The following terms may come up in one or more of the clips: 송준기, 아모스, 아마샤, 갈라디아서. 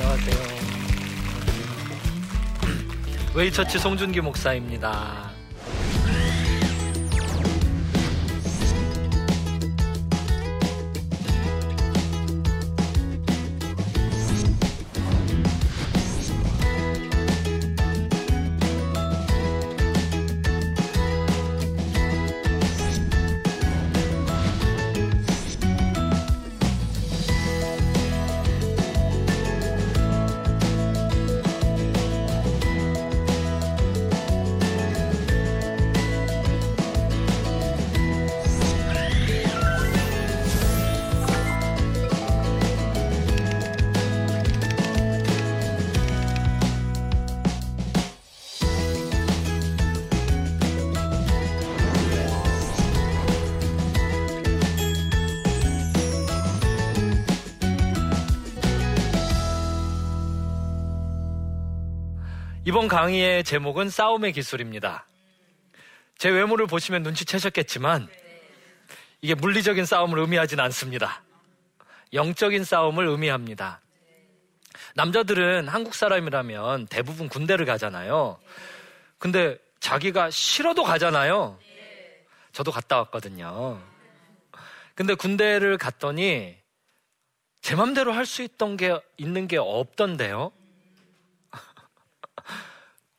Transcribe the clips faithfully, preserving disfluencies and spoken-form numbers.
안녕하세요. 웨이처치 송준기 목사입니다. 이번 강의의 제목은 싸움의 기술입니다. 제 외모를 보시면 눈치채셨겠지만 이게 물리적인 싸움을 의미하진 않습니다. 영적인 싸움을 의미합니다. 남자들은 한국 사람이라면 대부분 군대를 가잖아요. 근데 자기가 싫어도 가잖아요. 저도 갔다 왔거든요. 근데 군대를 갔더니 제 맘대로 할 수 있던 게 있는 게 없던데요.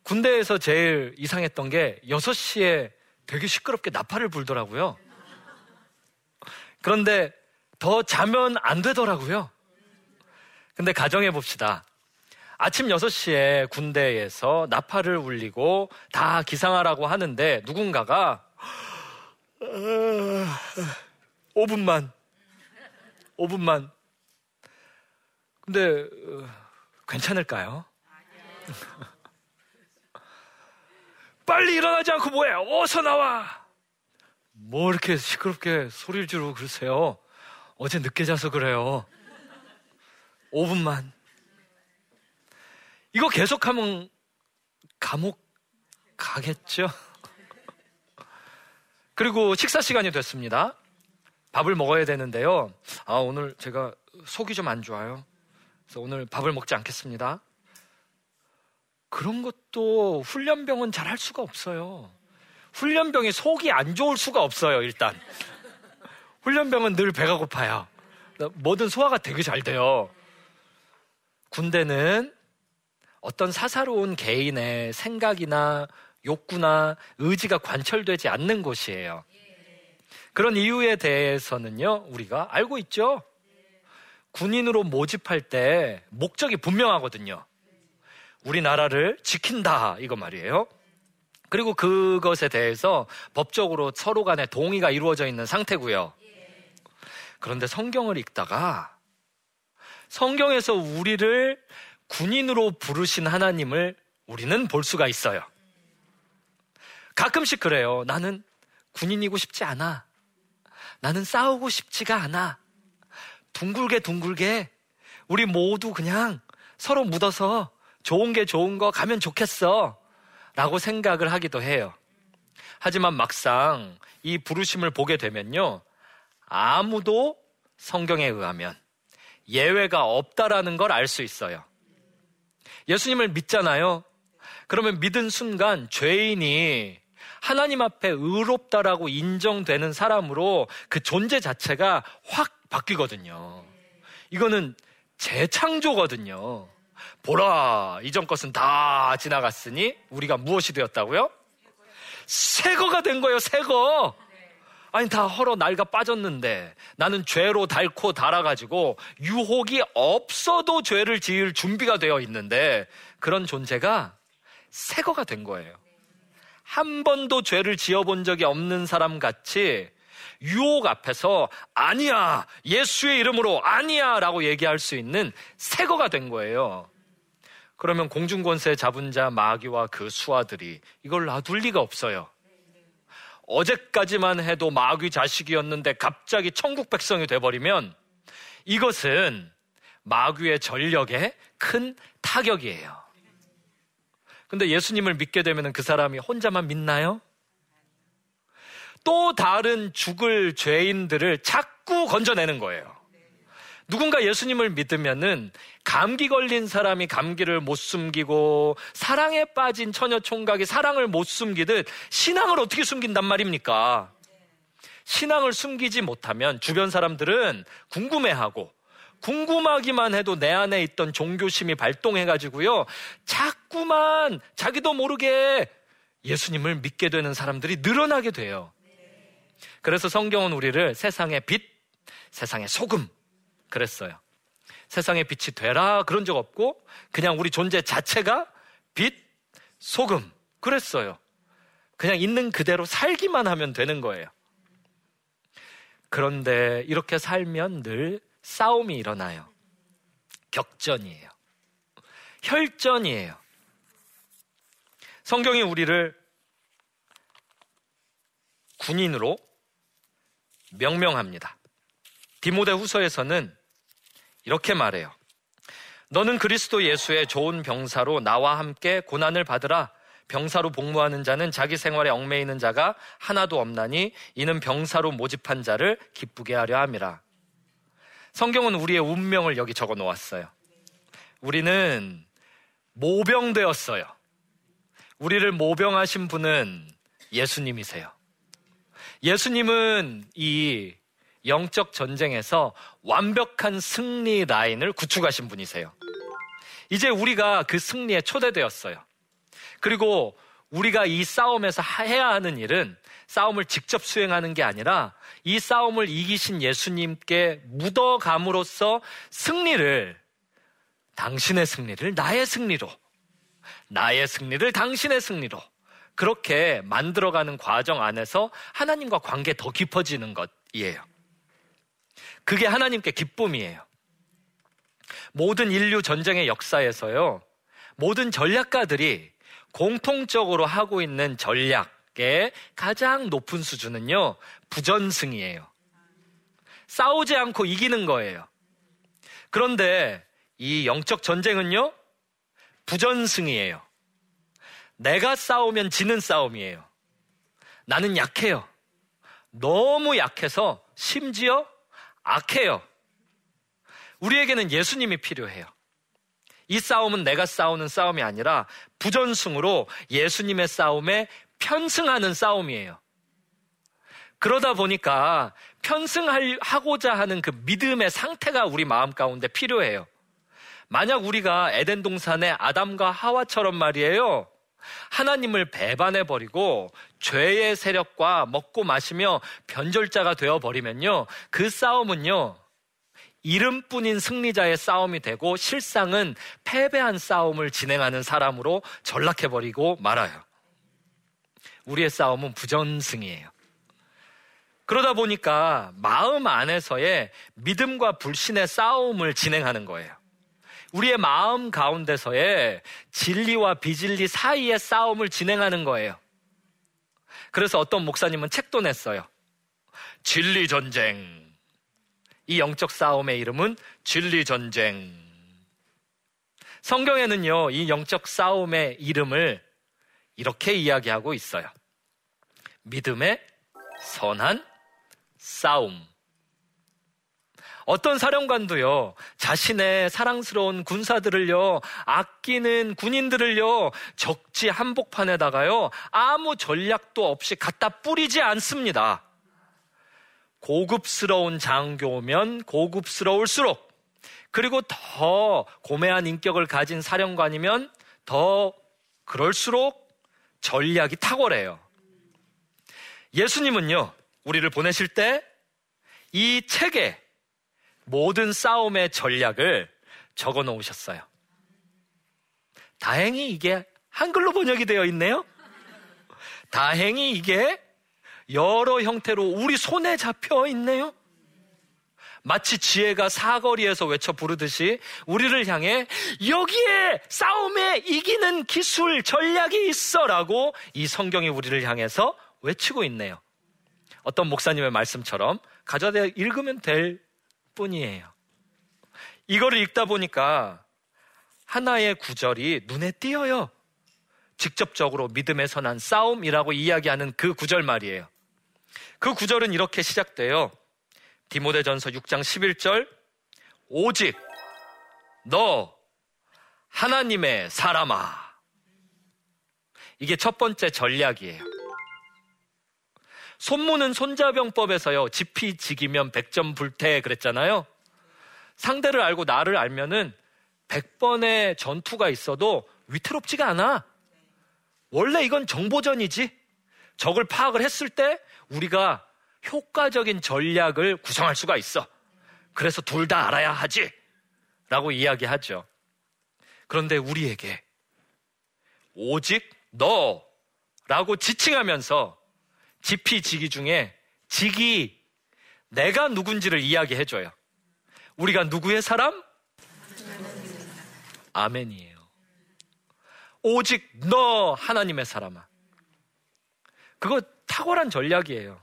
군대에서 제일 이상했던 게 여섯 시에 되게 시끄럽게 나팔을 불더라고요. 그런데 더 자면 안 되더라고요. 근데 가정해 봅시다. 아침 여섯 시에 군대에서 나팔을 울리고 다 기상하라고 하는데 누군가가 오 분만, 오 분만. 근데 괜찮을까요? 빨리 일어나지 않고 뭐해? 어서 나와! 뭐 이렇게 시끄럽게 소리를 지르고 그러세요? 어제 늦게 자서 그래요. 오 분만. 이거 계속하면 감옥 가겠죠? 그리고 식사 시간이 됐습니다. 밥을 먹어야 되는데요. 아, 오늘 제가 속이 좀 안 좋아요. 그래서 오늘 밥을 먹지 않겠습니다. 그런 것도 훈련병은 잘 할 수가 없어요. 훈련병이 속이 안 좋을 수가 없어요. 일단 훈련병은 늘 배가 고파요. 뭐든 소화가 되게 잘 돼요. 군대는 어떤 사사로운 개인의 생각이나 욕구나 의지가 관철되지 않는 곳이에요. 그런 이유에 대해서는요, 우리가 알고 있죠. 군인으로 모집할 때 목적이 분명하거든요. 우리나라를 지킨다, 이거 말이에요. 그리고 그것에 대해서 법적으로 서로 간에 동의가 이루어져 있는 상태고요. 그런데 성경을 읽다가 성경에서 우리를 군인으로 부르신 하나님을 우리는 볼 수가 있어요. 가끔씩 그래요. 나는 군인이고 싶지 않아. 나는 싸우고 싶지가 않아. 둥글게 둥글게 우리 모두 그냥 서로 묻어서 좋은 게 좋은 거 가면 좋겠어 라고 생각을 하기도 해요. 하지만 막상 이 부르심을 보게 되면요, 아무도 성경에 의하면 예외가 없다라는 걸 알 수 있어요. 예수님을 믿잖아요. 그러면 믿은 순간 죄인이 하나님 앞에 의롭다라고 인정되는 사람으로 그 존재 자체가 확 바뀌거든요. 이거는 재창조거든요. 보라, 이전 것은 다 지나갔으니 우리가 무엇이 되었다고요? 새거가 된 거예요. 새거. 아니, 다 헐어 날가 빠졌는데 나는 죄로 닳고 닳아가지고 유혹이 없어도 죄를 지을 준비가 되어 있는데 그런 존재가 새거가 된 거예요. 한 번도 죄를 지어본 적이 없는 사람 같이 유혹 앞에서 아니야, 예수의 이름으로 아니야 라고 얘기할 수 있는 새거가 된 거예요. 그러면 공중권세 잡은 자 마귀와 그 수하들이 이걸 놔둘 리가 없어요. 어제까지만 해도 마귀 자식이었는데 갑자기 천국 백성이 돼버리면 이것은 마귀의 전력에 큰 타격이에요. 근데 예수님을 믿게 되면 그 사람이 혼자만 믿나요? 또 다른 죽을 죄인들을 자꾸 건져내는 거예요. 누군가 예수님을 믿으면은 감기 걸린 사람이 감기를 못 숨기고 사랑에 빠진 처녀 총각이 사랑을 못 숨기듯 신앙을 어떻게 숨긴단 말입니까? 신앙을 숨기지 못하면 주변 사람들은 궁금해하고 궁금하기만 해도 내 안에 있던 종교심이 발동해가지고요, 자꾸만 자기도 모르게 예수님을 믿게 되는 사람들이 늘어나게 돼요. 그래서 성경은 우리를 세상의 빛, 세상의 소금 그랬어요. 세상의 빛이 되라 그런 적 없고 그냥 우리 존재 자체가 빛, 소금 그랬어요. 그냥 있는 그대로 살기만 하면 되는 거예요. 그런데 이렇게 살면 늘 싸움이 일어나요. 격전이에요. 혈전이에요. 성경이 우리를 군인으로 명명합니다. 디모데후서에서는 이렇게 말해요. 너는 그리스도 예수의 좋은 병사로 나와 함께 고난을 받으라. 병사로 복무하는 자는 자기 생활에 얽매이는 자가 하나도 없나니 이는 병사로 모집한 자를 기쁘게 하려 함이라. 성경은 우리의 운명을 여기 적어 놓았어요. 우리는 모병되었어요. 우리를 모병하신 분은 예수님이세요. 예수님은 이 영적 전쟁에서 완벽한 승리 라인을 구축하신 분이세요. 이제 우리가 그 승리에 초대되었어요. 그리고 우리가 이 싸움에서 해야 하는 일은 싸움을 직접 수행하는 게 아니라 이 싸움을 이기신 예수님께 묻어감으로써 승리를, 당신의 승리를 나의 승리로, 나의 승리를 당신의 승리로 그렇게 만들어가는 과정 안에서 하나님과 관계 더 깊어지는 것이에요. 그게 하나님께 기쁨이에요. 모든 인류 전쟁의 역사에서요, 모든 전략가들이 공통적으로 하고 있는 전략의 가장 높은 수준은요, 부전승이에요. 싸우지 않고 이기는 거예요. 그런데 이 영적 전쟁은요, 부전승이에요. 내가 싸우면 지는 싸움이에요. 나는 약해요. 너무 약해서 심지어 악해요. 우리에게는 예수님이 필요해요. 이 싸움은 내가 싸우는 싸움이 아니라 부전승으로 예수님의 싸움에 편승하는 싸움이에요. 그러다 보니까 편승하고자 하는 그 믿음의 상태가 우리 마음 가운데 필요해요. 만약 우리가 에덴 동산의 아담과 하와처럼 말이에요, 하나님을 배반해버리고 죄의 세력과 먹고 마시며 변절자가 되어버리면요, 그 싸움은요 이름뿐인 승리자의 싸움이 되고 실상은 패배한 싸움을 진행하는 사람으로 전락해버리고 말아요. 우리의 싸움은 부전승이에요. 그러다 보니까 마음 안에서의 믿음과 불신의 싸움을 진행하는 거예요. 우리의 마음 가운데서의 진리와 비진리 사이의 싸움을 진행하는 거예요. 그래서 어떤 목사님은 책도 냈어요. 진리전쟁. 이 영적 싸움의 이름은 진리전쟁. 성경에는요, 이 영적 싸움의 이름을 이렇게 이야기하고 있어요. 믿음의 선한 싸움. 어떤 사령관도요, 자신의 사랑스러운 군사들을요, 아끼는 군인들을요, 적지 한복판에다가요, 아무 전략도 없이 갖다 뿌리지 않습니다. 고급스러운 장교면 고급스러울수록, 그리고 더 고매한 인격을 가진 사령관이면 더 그럴수록 전략이 탁월해요. 예수님은요, 우리를 보내실 때 이 책에 모든 싸움의 전략을 적어 놓으셨어요. 다행히 이게 한글로 번역이 되어 있네요. 다행히 이게 여러 형태로 우리 손에 잡혀 있네요. 마치 지혜가 사거리에서 외쳐 부르듯이 우리를 향해 여기에 싸움에 이기는 기술, 전략이 있어라고 이 성경이 우리를 향해서 외치고 있네요. 어떤 목사님의 말씀처럼 가져다 읽으면 될 뿐이에요. 이거를 읽다 보니까 하나의 구절이 눈에 띄어요. 직접적으로 믿음의 선한 싸움이라고 이야기하는 그 구절 말이에요. 그 구절은 이렇게 시작돼요. 디모데전서 육 장 십일 절, 오직 너 하나님의 사람아. 이게 첫 번째 전략이에요. 손무는 손자병법에서요, 지피 지기면 백점 불태 그랬잖아요. 상대를 알고 나를 알면은 백번의 전투가 있어도 위태롭지가 않아. 원래 이건 정보전이지. 적을 파악을 했을 때 우리가 효과적인 전략을 구성할 수가 있어. 그래서 둘 다 알아야 하지 라고 이야기하죠. 그런데 우리에게 오직 너 라고 지칭하면서 지피지기 중에 지기, 내가 누군지를 이야기해줘요. 우리가 누구의 사람? 아멘이에요. 오직 너 하나님의 사람아. 그거 탁월한 전략이에요.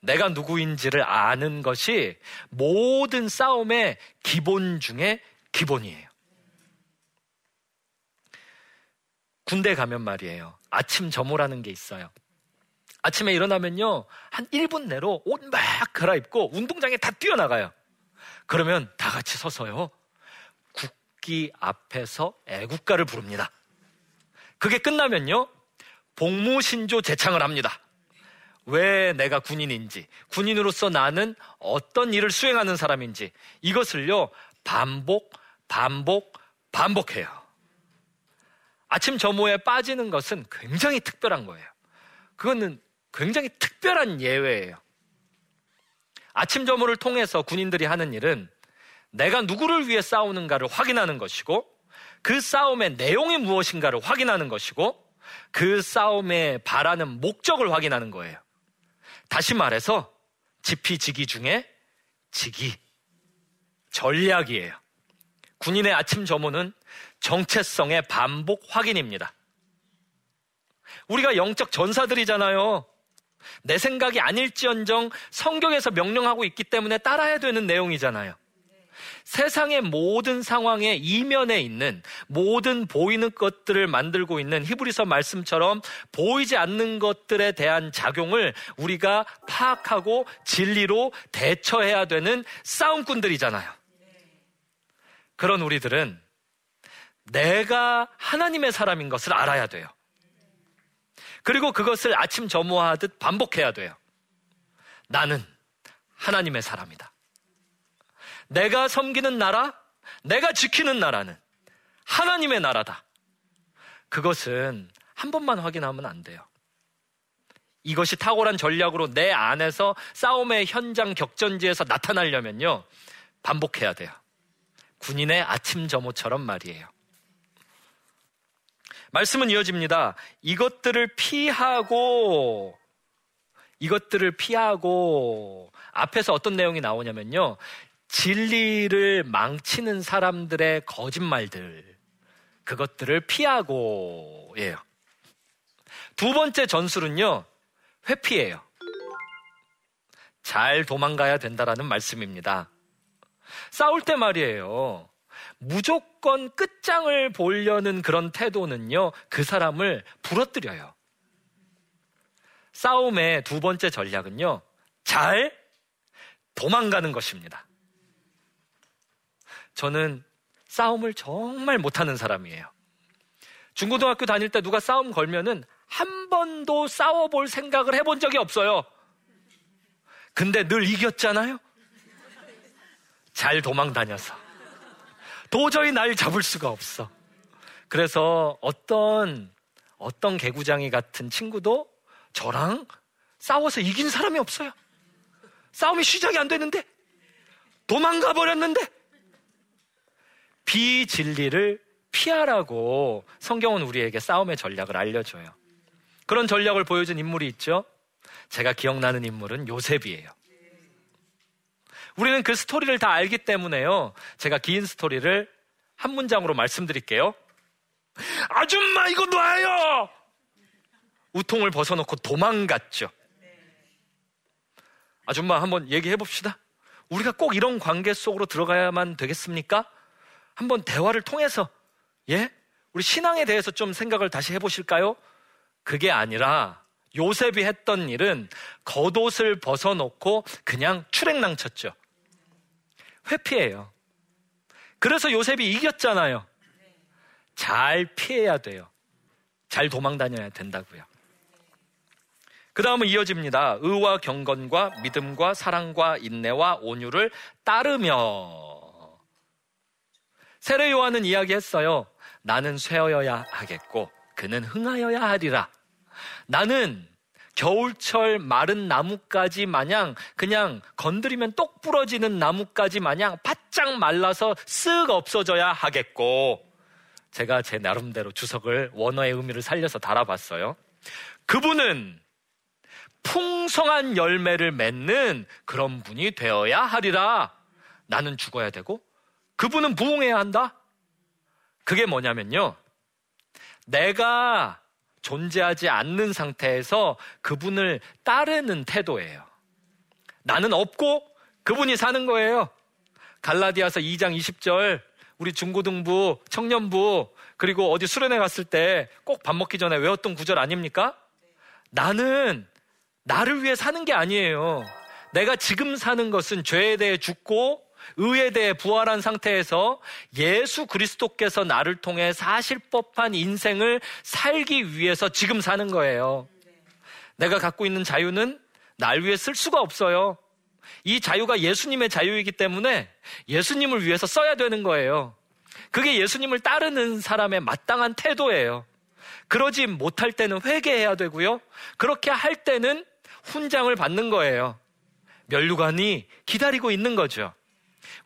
내가 누구인지를 아는 것이 모든 싸움의 기본 중에 기본이에요. 군대 가면 말이에요, 아침 점호라는 게 있어요. 아침에 일어나면요, 한 일 분 내로 옷 막 갈아입고 운동장에 다 뛰어나가요. 그러면 다 같이 서서요, 국기 앞에서 애국가를 부릅니다. 그게 끝나면요, 복무신조 제창을 합니다. 왜 내가 군인인지, 군인으로서 나는 어떤 일을 수행하는 사람인지, 이것을요 반복 반복 반복해요. 아침 점호에 빠지는 것은 굉장히 특별한 거예요. 그거는 굉장히 특별한 예외예요. 아침 점호를 통해서 군인들이 하는 일은 내가 누구를 위해 싸우는가를 확인하는 것이고, 그 싸움의 내용이 무엇인가를 확인하는 것이고, 그 싸움에 바라는 목적을 확인하는 거예요. 다시 말해서 지피지기 중에 지기, 전략이에요. 군인의 아침 점호는 정체성의 반복 확인입니다. 우리가 영적 전사들이잖아요. 내 생각이 아닐지언정 성경에서 명령하고 있기 때문에 따라야 되는 내용이잖아요. 세상의 모든 상황의 이면에 있는 모든 보이는 것들을 만들고 있는 히브리서 말씀처럼 보이지 않는 것들에 대한 작용을 우리가 파악하고 진리로 대처해야 되는 싸움꾼들이잖아요. 그런 우리들은 내가 하나님의 사람인 것을 알아야 돼요. 그리고 그것을 아침 점호하듯 반복해야 돼요. 나는 하나님의 사람이다. 내가 섬기는 나라, 내가 지키는 나라는 하나님의 나라다. 그것은 한 번만 확인하면 안 돼요. 이것이 탁월한 전략으로 내 안에서 싸움의 현장 격전지에서 나타나려면요, 반복해야 돼요. 군인의 아침 점호처럼 말이에요. 말씀은 이어집니다. 이것들을 피하고, 이것들을 피하고, 앞에서 어떤 내용이 나오냐면요, 진리를 망치는 사람들의 거짓말들, 그것들을 피하고 예요. 두 번째 전술은요, 회피예요. 잘 도망가야 된다라는 말씀입니다. 싸울 때 말이에요, 무조건 끝장을 보려는 그런 태도는요, 그 사람을 부러뜨려요. 싸움의 두 번째 전략은요, 잘 도망가는 것입니다. 저는 싸움을 정말 못하는 사람이에요. 중고등학교 다닐 때 누가 싸움 걸면은 한 번도 싸워볼 생각을 해본 적이 없어요. 근데 늘 이겼잖아요. 잘 도망 다녀서 도저히 날 잡을 수가 없어. 그래서 어떤 어떤 개구장이 같은 친구도 저랑 싸워서 이긴 사람이 없어요. 싸움이 시작이 안 되는데 도망가 버렸는데. 비진리를 피하라고 성경은 우리에게 싸움의 전략을 알려줘요. 그런 전략을 보여준 인물이 있죠. 제가 기억나는 인물은 요셉이에요. 우리는 그 스토리를 다 알기 때문에요, 제가 긴 스토리를 한 문장으로 말씀드릴게요. 아줌마 이거 놔요! 우통을 벗어놓고 도망갔죠. 아줌마 한번 얘기해봅시다. 우리가 꼭 이런 관계 속으로 들어가야만 되겠습니까? 한번 대화를 통해서, 예? 우리 신앙에 대해서 좀 생각을 다시 해보실까요? 그게 아니라 요셉이 했던 일은 겉옷을 벗어놓고 그냥 출행낭 쳤죠. 회피예요. 그래서 요셉이 이겼잖아요. 잘 피해야 돼요. 잘 도망 다녀야 된다고요. 그 다음은 이어집니다. 의와 경건과 믿음과 사랑과 인내와 온유를 따르며. 세례 요한은 이야기했어요. 나는 쇠어야 하겠고 그는 흥하여야 하리라. 나는 겨울철 마른 나뭇가지 마냥 그냥 건드리면 똑 부러지는 나뭇가지 마냥 바짝 말라서 쓱 없어져야 하겠고. 제가 제 나름대로 주석을 원어의 의미를 살려서 달아봤어요. 그분은 풍성한 열매를 맺는 그런 분이 되어야 하리라. 나는 죽어야 되고 그분은 부흥해야 한다. 그게 뭐냐면요, 내가 존재하지 않는 상태에서 그분을 따르는 태도예요. 나는 없고 그분이 사는 거예요. 갈라디아서 이 장 이십 절, 우리 중고등부, 청년부, 그리고 어디 수련회 갔을 때 꼭 밥 먹기 전에 외웠던 구절 아닙니까? 나는 나를 위해 사는 게 아니에요. 내가 지금 사는 것은 죄에 대해 죽고 의에 대해 부활한 상태에서 예수 그리스도께서 나를 통해 사실 법한 인생을 살기 위해서 지금 사는 거예요. 내가 갖고 있는 자유는 날 위해 쓸 수가 없어요. 이 자유가 예수님의 자유이기 때문에 예수님을 위해서 써야 되는 거예요. 그게 예수님을 따르는 사람의 마땅한 태도예요. 그러지 못할 때는 회개해야 되고요. 그렇게 할 때는 훈장을 받는 거예요. 면류관이 기다리고 있는 거죠.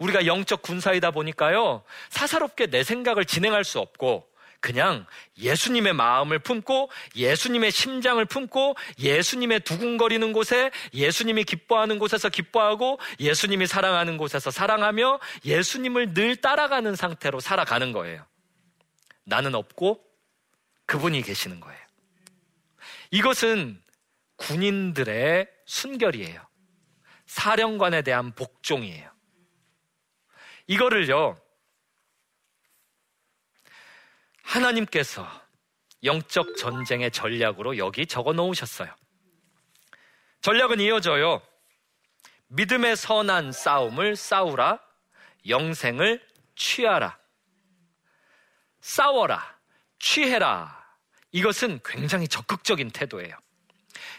우리가 영적 군사이다 보니까요, 사사롭게 내 생각을 진행할 수 없고 그냥 예수님의 마음을 품고 예수님의 심장을 품고 예수님의 두근거리는 곳에, 예수님이 기뻐하는 곳에서 기뻐하고 예수님이 사랑하는 곳에서 사랑하며 예수님을 늘 따라가는 상태로 살아가는 거예요. 나는 없고 그분이 계시는 거예요. 이것은 군인들의 순결이에요. 사령관에 대한 복종이에요. 이거를요, 하나님께서 영적 전쟁의 전략으로 여기 적어 놓으셨어요. 전략은 이어져요. 믿음의 선한 싸움을 싸우라. 영생을 취하라. 싸워라. 취해라. 이것은 굉장히 적극적인 태도예요.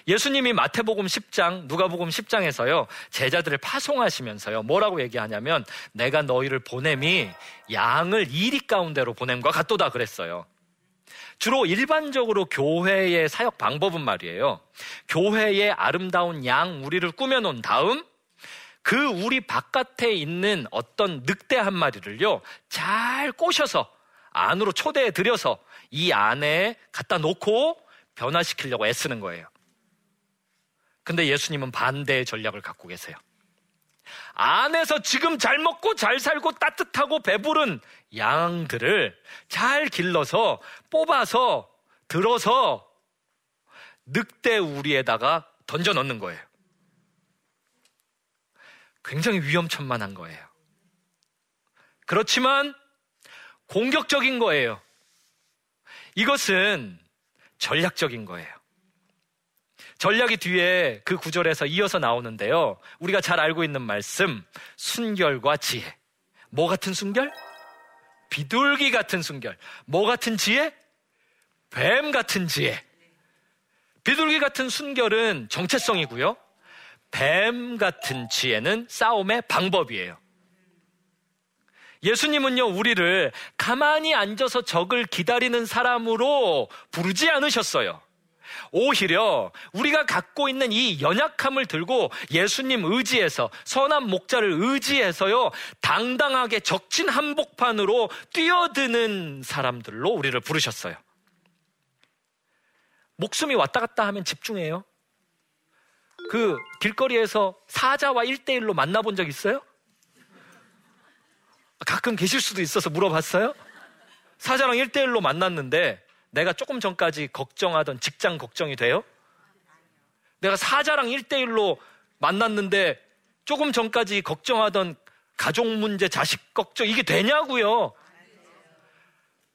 예수님이 마태복음 십 장, 누가복음 십 장에서요, 제자들을 파송하시면서요, 뭐라고 얘기하냐면, 내가 너희를 보냄이 양을 이리 가운데로 보냄과 같도다 그랬어요. 주로 일반적으로 교회의 사역 방법은 말이에요, 교회의 아름다운 양 우리를 꾸며놓은 다음 그 우리 바깥에 있는 어떤 늑대 한 마리를요, 잘 꼬셔서 안으로 초대해 드려서 이 안에 갖다 놓고 변화시키려고 애쓰는 거예요. 근데 예수님은 반대의 전략을 갖고 계세요. 안에서 지금 잘 먹고 잘 살고 따뜻하고 배부른 양들을 잘 길러서 뽑아서 들어서 늑대 우리에다가 던져 넣는 거예요. 굉장히 위험천만한 거예요. 그렇지만 공격적인 거예요. 이것은 전략적인 거예요. 전략이 뒤에 그 구절에서 이어서 나오는데요, 우리가 잘 알고 있는 말씀, 순결과 지혜. 뭐 같은 순결? 비둘기 같은 순결. 뭐 같은 지혜? 뱀 같은 지혜. 비둘기 같은 순결은 정체성이고요, 뱀 같은 지혜는 싸움의 방법이에요. 예수님은요, 우리를 가만히 앉아서 적을 기다리는 사람으로 부르지 않으셨어요. 오히려 우리가 갖고 있는 이 연약함을 들고 예수님 의지해서, 선한 목자를 의지해서요, 당당하게 적진 한복판으로 뛰어드는 사람들로 우리를 부르셨어요. 목숨이 왔다 갔다 하면 집중해요. 그 길거리에서 사자와 일대일로 만나본 적 있어요? 가끔 계실 수도 있어서 물어봤어요? 사자랑 일대일로 만났는데 내가 조금 전까지 걱정하던 직장 걱정이 돼요? 내가 사자랑 일대일로 만났는데 조금 전까지 걱정하던 가족 문제, 자식 걱정, 이게 되냐고요?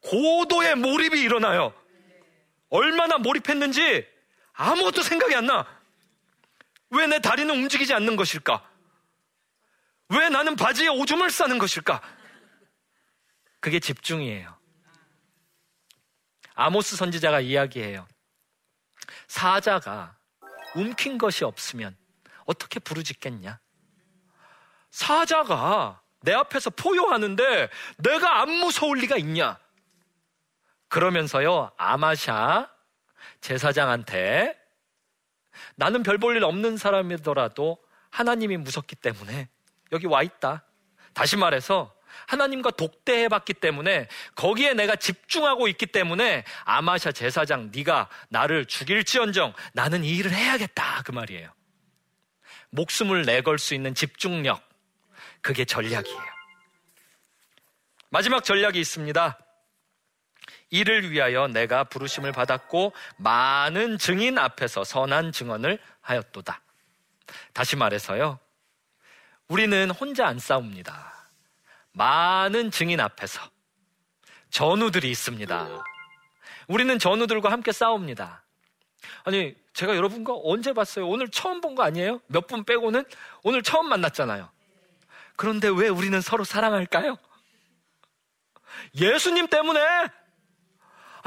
고도의 몰입이 일어나요. 얼마나 몰입했는지 아무것도 생각이 안 나. 왜 내 다리는 움직이지 않는 것일까? 왜 나는 바지에 오줌을 싸는 것일까? 그게 집중이에요. 아모스 선지자가 이야기해요. 사자가 움킨 것이 없으면 어떻게 부르짖겠냐? 사자가 내 앞에서 포효하는데 내가 안 무서울 리가 있냐? 그러면서요, 아마샤 제사장한테 나는 별 볼 일 없는 사람이더라도 하나님이 무섭기 때문에 여기 와 있다. 다시 말해서 하나님과 독대해봤기 때문에 거기에 내가 집중하고 있기 때문에 아마샤 제사장, 네가 나를 죽일지언정 나는 이 일을 해야겠다, 그 말이에요. 목숨을 내걸 수 있는 집중력, 그게 전략이에요. 마지막 전략이 있습니다. 이를 위하여 내가 부르심을 받았고 많은 증인 앞에서 선한 증언을 하였도다. 다시 말해서요, 우리는 혼자 안 싸웁니다. 많은 증인 앞에서 전우들이 있습니다. 우리는 전우들과 함께 싸웁니다. 아니, 제가 여러분과 언제 봤어요? 오늘 처음 본 거 아니에요? 몇 분 빼고는 오늘 처음 만났잖아요. 그런데 왜 우리는 서로 사랑할까요? 예수님 때문에.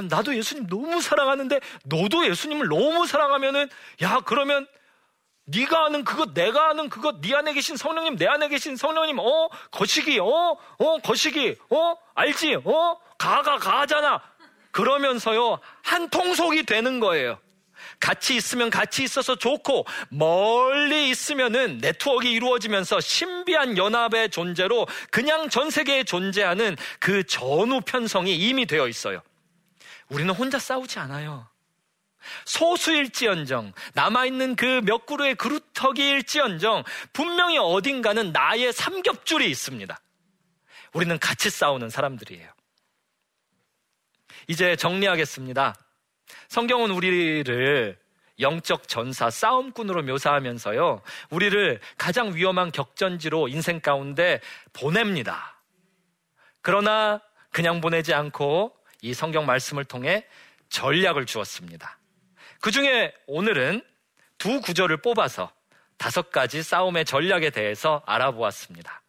나도 예수님 너무 사랑하는데 너도 예수님을 너무 사랑하면은, 야, 그러면 네가 아는 그것, 내가 아는 그것, 네 안에 계신 성령님, 내 안에 계신 성령님, 어? 거시기, 어? 어? 거시기, 어? 알지? 어? 가가 가잖아. 그러면서요, 한 통속이 되는 거예요. 같이 있으면 같이 있어서 좋고, 멀리 있으면은 네트워크가 이루어지면서 신비한 연합의 존재로 그냥 전 세계에 존재하는 그 전후 편성이 이미 되어 있어요. 우리는 혼자 싸우지 않아요. 소수일지언정, 남아있는 그 몇 그루의 그루터기일지언정 분명히 어딘가는 나의 삼겹줄이 있습니다. 우리는 같이 싸우는 사람들이에요. 이제 정리하겠습니다. 성경은 우리를 영적 전사, 싸움꾼으로 묘사하면서요, 우리를 가장 위험한 격전지로 인생 가운데 보냅니다. 그러나 그냥 보내지 않고 이 성경 말씀을 통해 전략을 주었습니다. 그 중에 오늘은 두 구절을 뽑아서 다섯 가지 싸움의 전략에 대해서 알아보았습니다.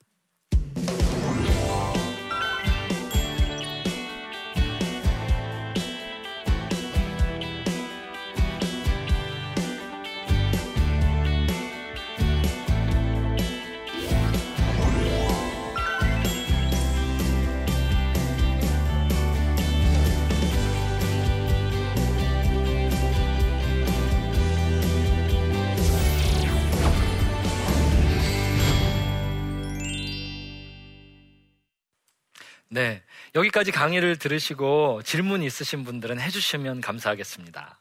네, 여기까지 강의를 들으시고 질문 있으신 분들은 해주시면 감사하겠습니다.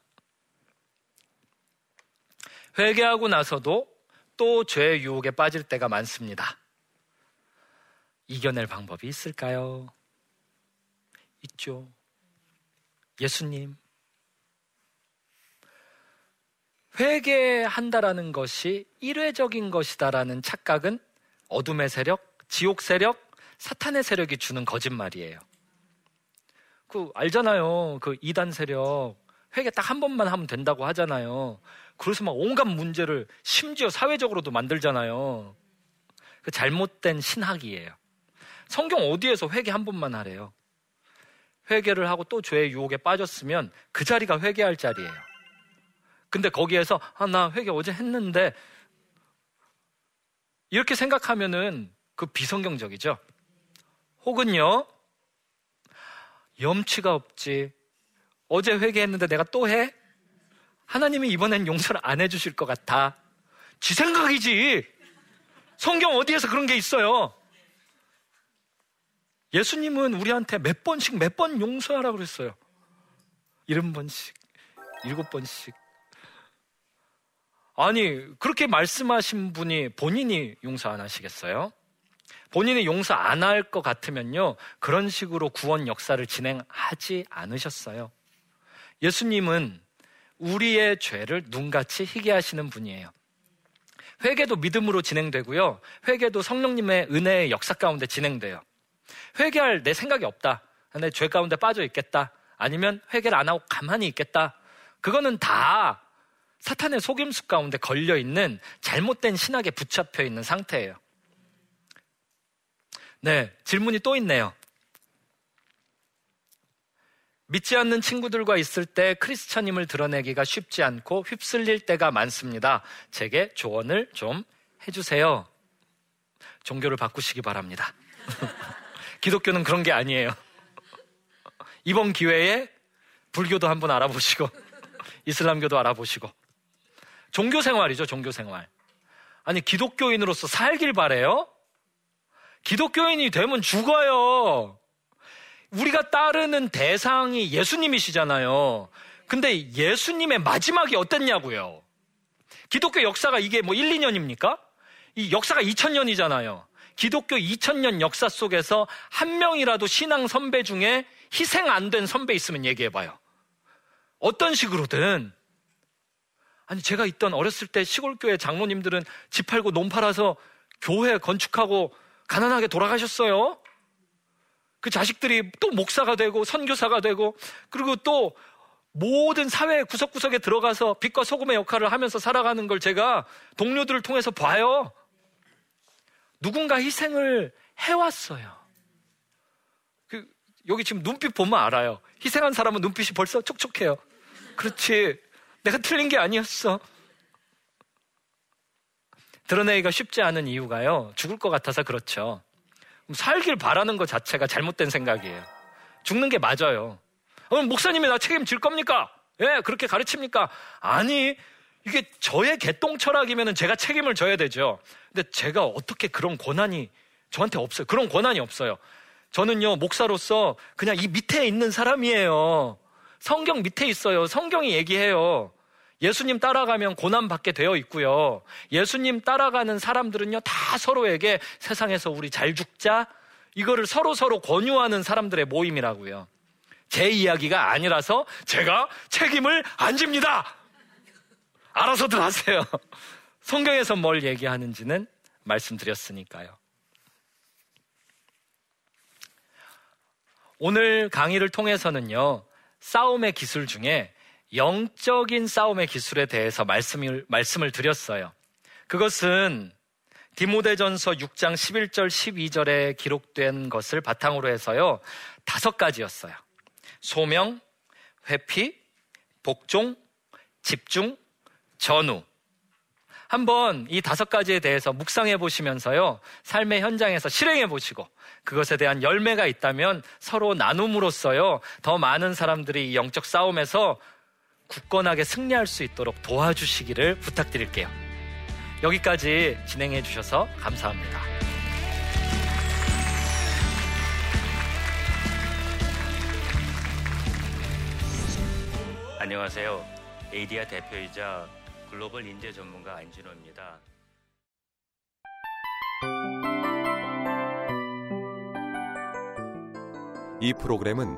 회개하고 나서도 또 죄의 유혹에 빠질 때가 많습니다. 이겨낼 방법이 있을까요? 있죠. 예수님. 회개한다라는 것이 일회적인 것이다라는 착각은 어둠의 세력, 지옥 세력, 사탄의 세력이 주는 거짓말이에요. 그 알잖아요. 그 이단 세력, 회개 딱 한 번만 하면 된다고 하잖아요. 그래서 막 온갖 문제를 심지어 사회적으로도 만들잖아요. 그 잘못된 신학이에요. 성경 어디에서 회개 한 번만 하래요? 회개를 하고 또 죄의 유혹에 빠졌으면 그 자리가 회개할 자리예요. 근데 거기에서 아, 나 회개 어제 했는데 이렇게 생각하면은 그 비성경적이죠. 혹은요, 염치가 없지, 어제 회개했는데 내가 또 해? 하나님이 이번엔 용서를 안 해주실 것 같아. 지 생각이지. 성경 어디에서 그런 게 있어요? 예수님은 우리한테 몇 번씩 몇 번 용서하라고 그랬어요. 일흔 번씩, 일곱 번씩. 아니, 그렇게 말씀하신 분이 본인이 용서 안 하시겠어요? 본인이 용서 안 할 것 같으면요, 그런 식으로 구원 역사를 진행하지 않으셨어요. 예수님은 우리의 죄를 눈같이 희게 하시는 분이에요. 회개도 믿음으로 진행되고요, 회개도 성령님의 은혜의 역사 가운데 진행돼요. 회개할 내 생각이 없다, 내 죄 가운데 빠져 있겠다, 아니면 회개를 안 하고 가만히 있겠다, 그거는 다 사탄의 속임수 가운데 걸려있는 잘못된 신학에 붙잡혀 있는 상태예요. 네, 질문이 또 있네요. 믿지 않는 친구들과 있을 때 크리스천임을 드러내기가 쉽지 않고 휩쓸릴 때가 많습니다. 제게 조언을 좀 해주세요. 종교를 바꾸시기 바랍니다. 기독교는 그런 게 아니에요. 이번 기회에 불교도 한번 알아보시고 이슬람교도 알아보시고 종교생활이죠. 종교생활. 아니 기독교인으로서 살길 바래요? 기독교인이 되면 죽어요. 우리가 따르는 대상이 예수님이시잖아요. 근데 예수님의 마지막이 어땠냐고요. 기독교 역사가 이게 뭐 일, 이 년입니까? 이 역사가 이천 년이잖아요. 기독교 이천 년 역사 속에서 한 명이라도 신앙 선배 중에 희생 안 된 선배 있으면 얘기해봐요. 어떤 식으로든. 아니 제가 있던 어렸을 때 시골교회 장로님들은 집 팔고 논 팔아서 교회 건축하고 가난하게 돌아가셨어요. 그 자식들이 또 목사가 되고 선교사가 되고 그리고 또 모든 사회 구석구석에 들어가서 빛과 소금의 역할을 하면서 살아가는 걸 제가 동료들을 통해서 봐요. 누군가 희생을 해왔어요. 그, 여기 지금 눈빛 보면 알아요. 희생한 사람은 눈빛이 벌써 촉촉해요. 그렇지. 내가 틀린 게 아니었어. 드러내기가 쉽지 않은 이유가요. 죽을 것 같아서 그렇죠. 살길 바라는 것 자체가 잘못된 생각이에요. 죽는 게 맞아요. 어, 목사님이 나 책임질 겁니까? 예, 그렇게 가르칩니까? 아니, 이게 저의 개똥 철학이면 제가 책임을 져야 되죠. 근데 제가 어떻게 그런 권한이 저한테 없어요. 그런 권한이 없어요. 저는요, 목사로서 그냥 이 밑에 있는 사람이에요. 성경 밑에 있어요. 성경이 얘기해요. 예수님 따라가면 고난받게 되어 있고요. 예수님 따라가는 사람들은요, 다 서로에게 세상에서 우리 잘 죽자, 이거를 서로서로 권유하는 사람들의 모임이라고요. 제 이야기가 아니라서 제가 책임을 안 집니다. 알아서들 하세요. 성경에서 뭘 얘기하는지는 말씀드렸으니까요. 오늘 강의를 통해서는요, 싸움의 기술 중에 영적인 싸움의 기술에 대해서 말씀을, 말씀을 드렸어요. 그것은 디모데전서 육 장 십일 절 십이 절에 기록된 것을 바탕으로 해서요. 다섯 가지였어요. 소명, 회피, 복종, 집중, 전후. 한번 이 다섯 가지에 대해서 묵상해 보시면서요. 삶의 현장에서 실행해 보시고 그것에 대한 열매가 있다면 서로 나눔으로써요. 더 많은 사람들이 이 영적 싸움에서 굳건하게 승리할 수 있도록 도와주시기를 부탁드릴게요. 여기까지 진행해 주셔서 감사합니다. 안녕하세요. 에이디에이 대표이자 글로벌 인재 전문가 안진호입니다. 이 프로그램은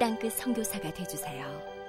땅끝 선교사가 되어주세요.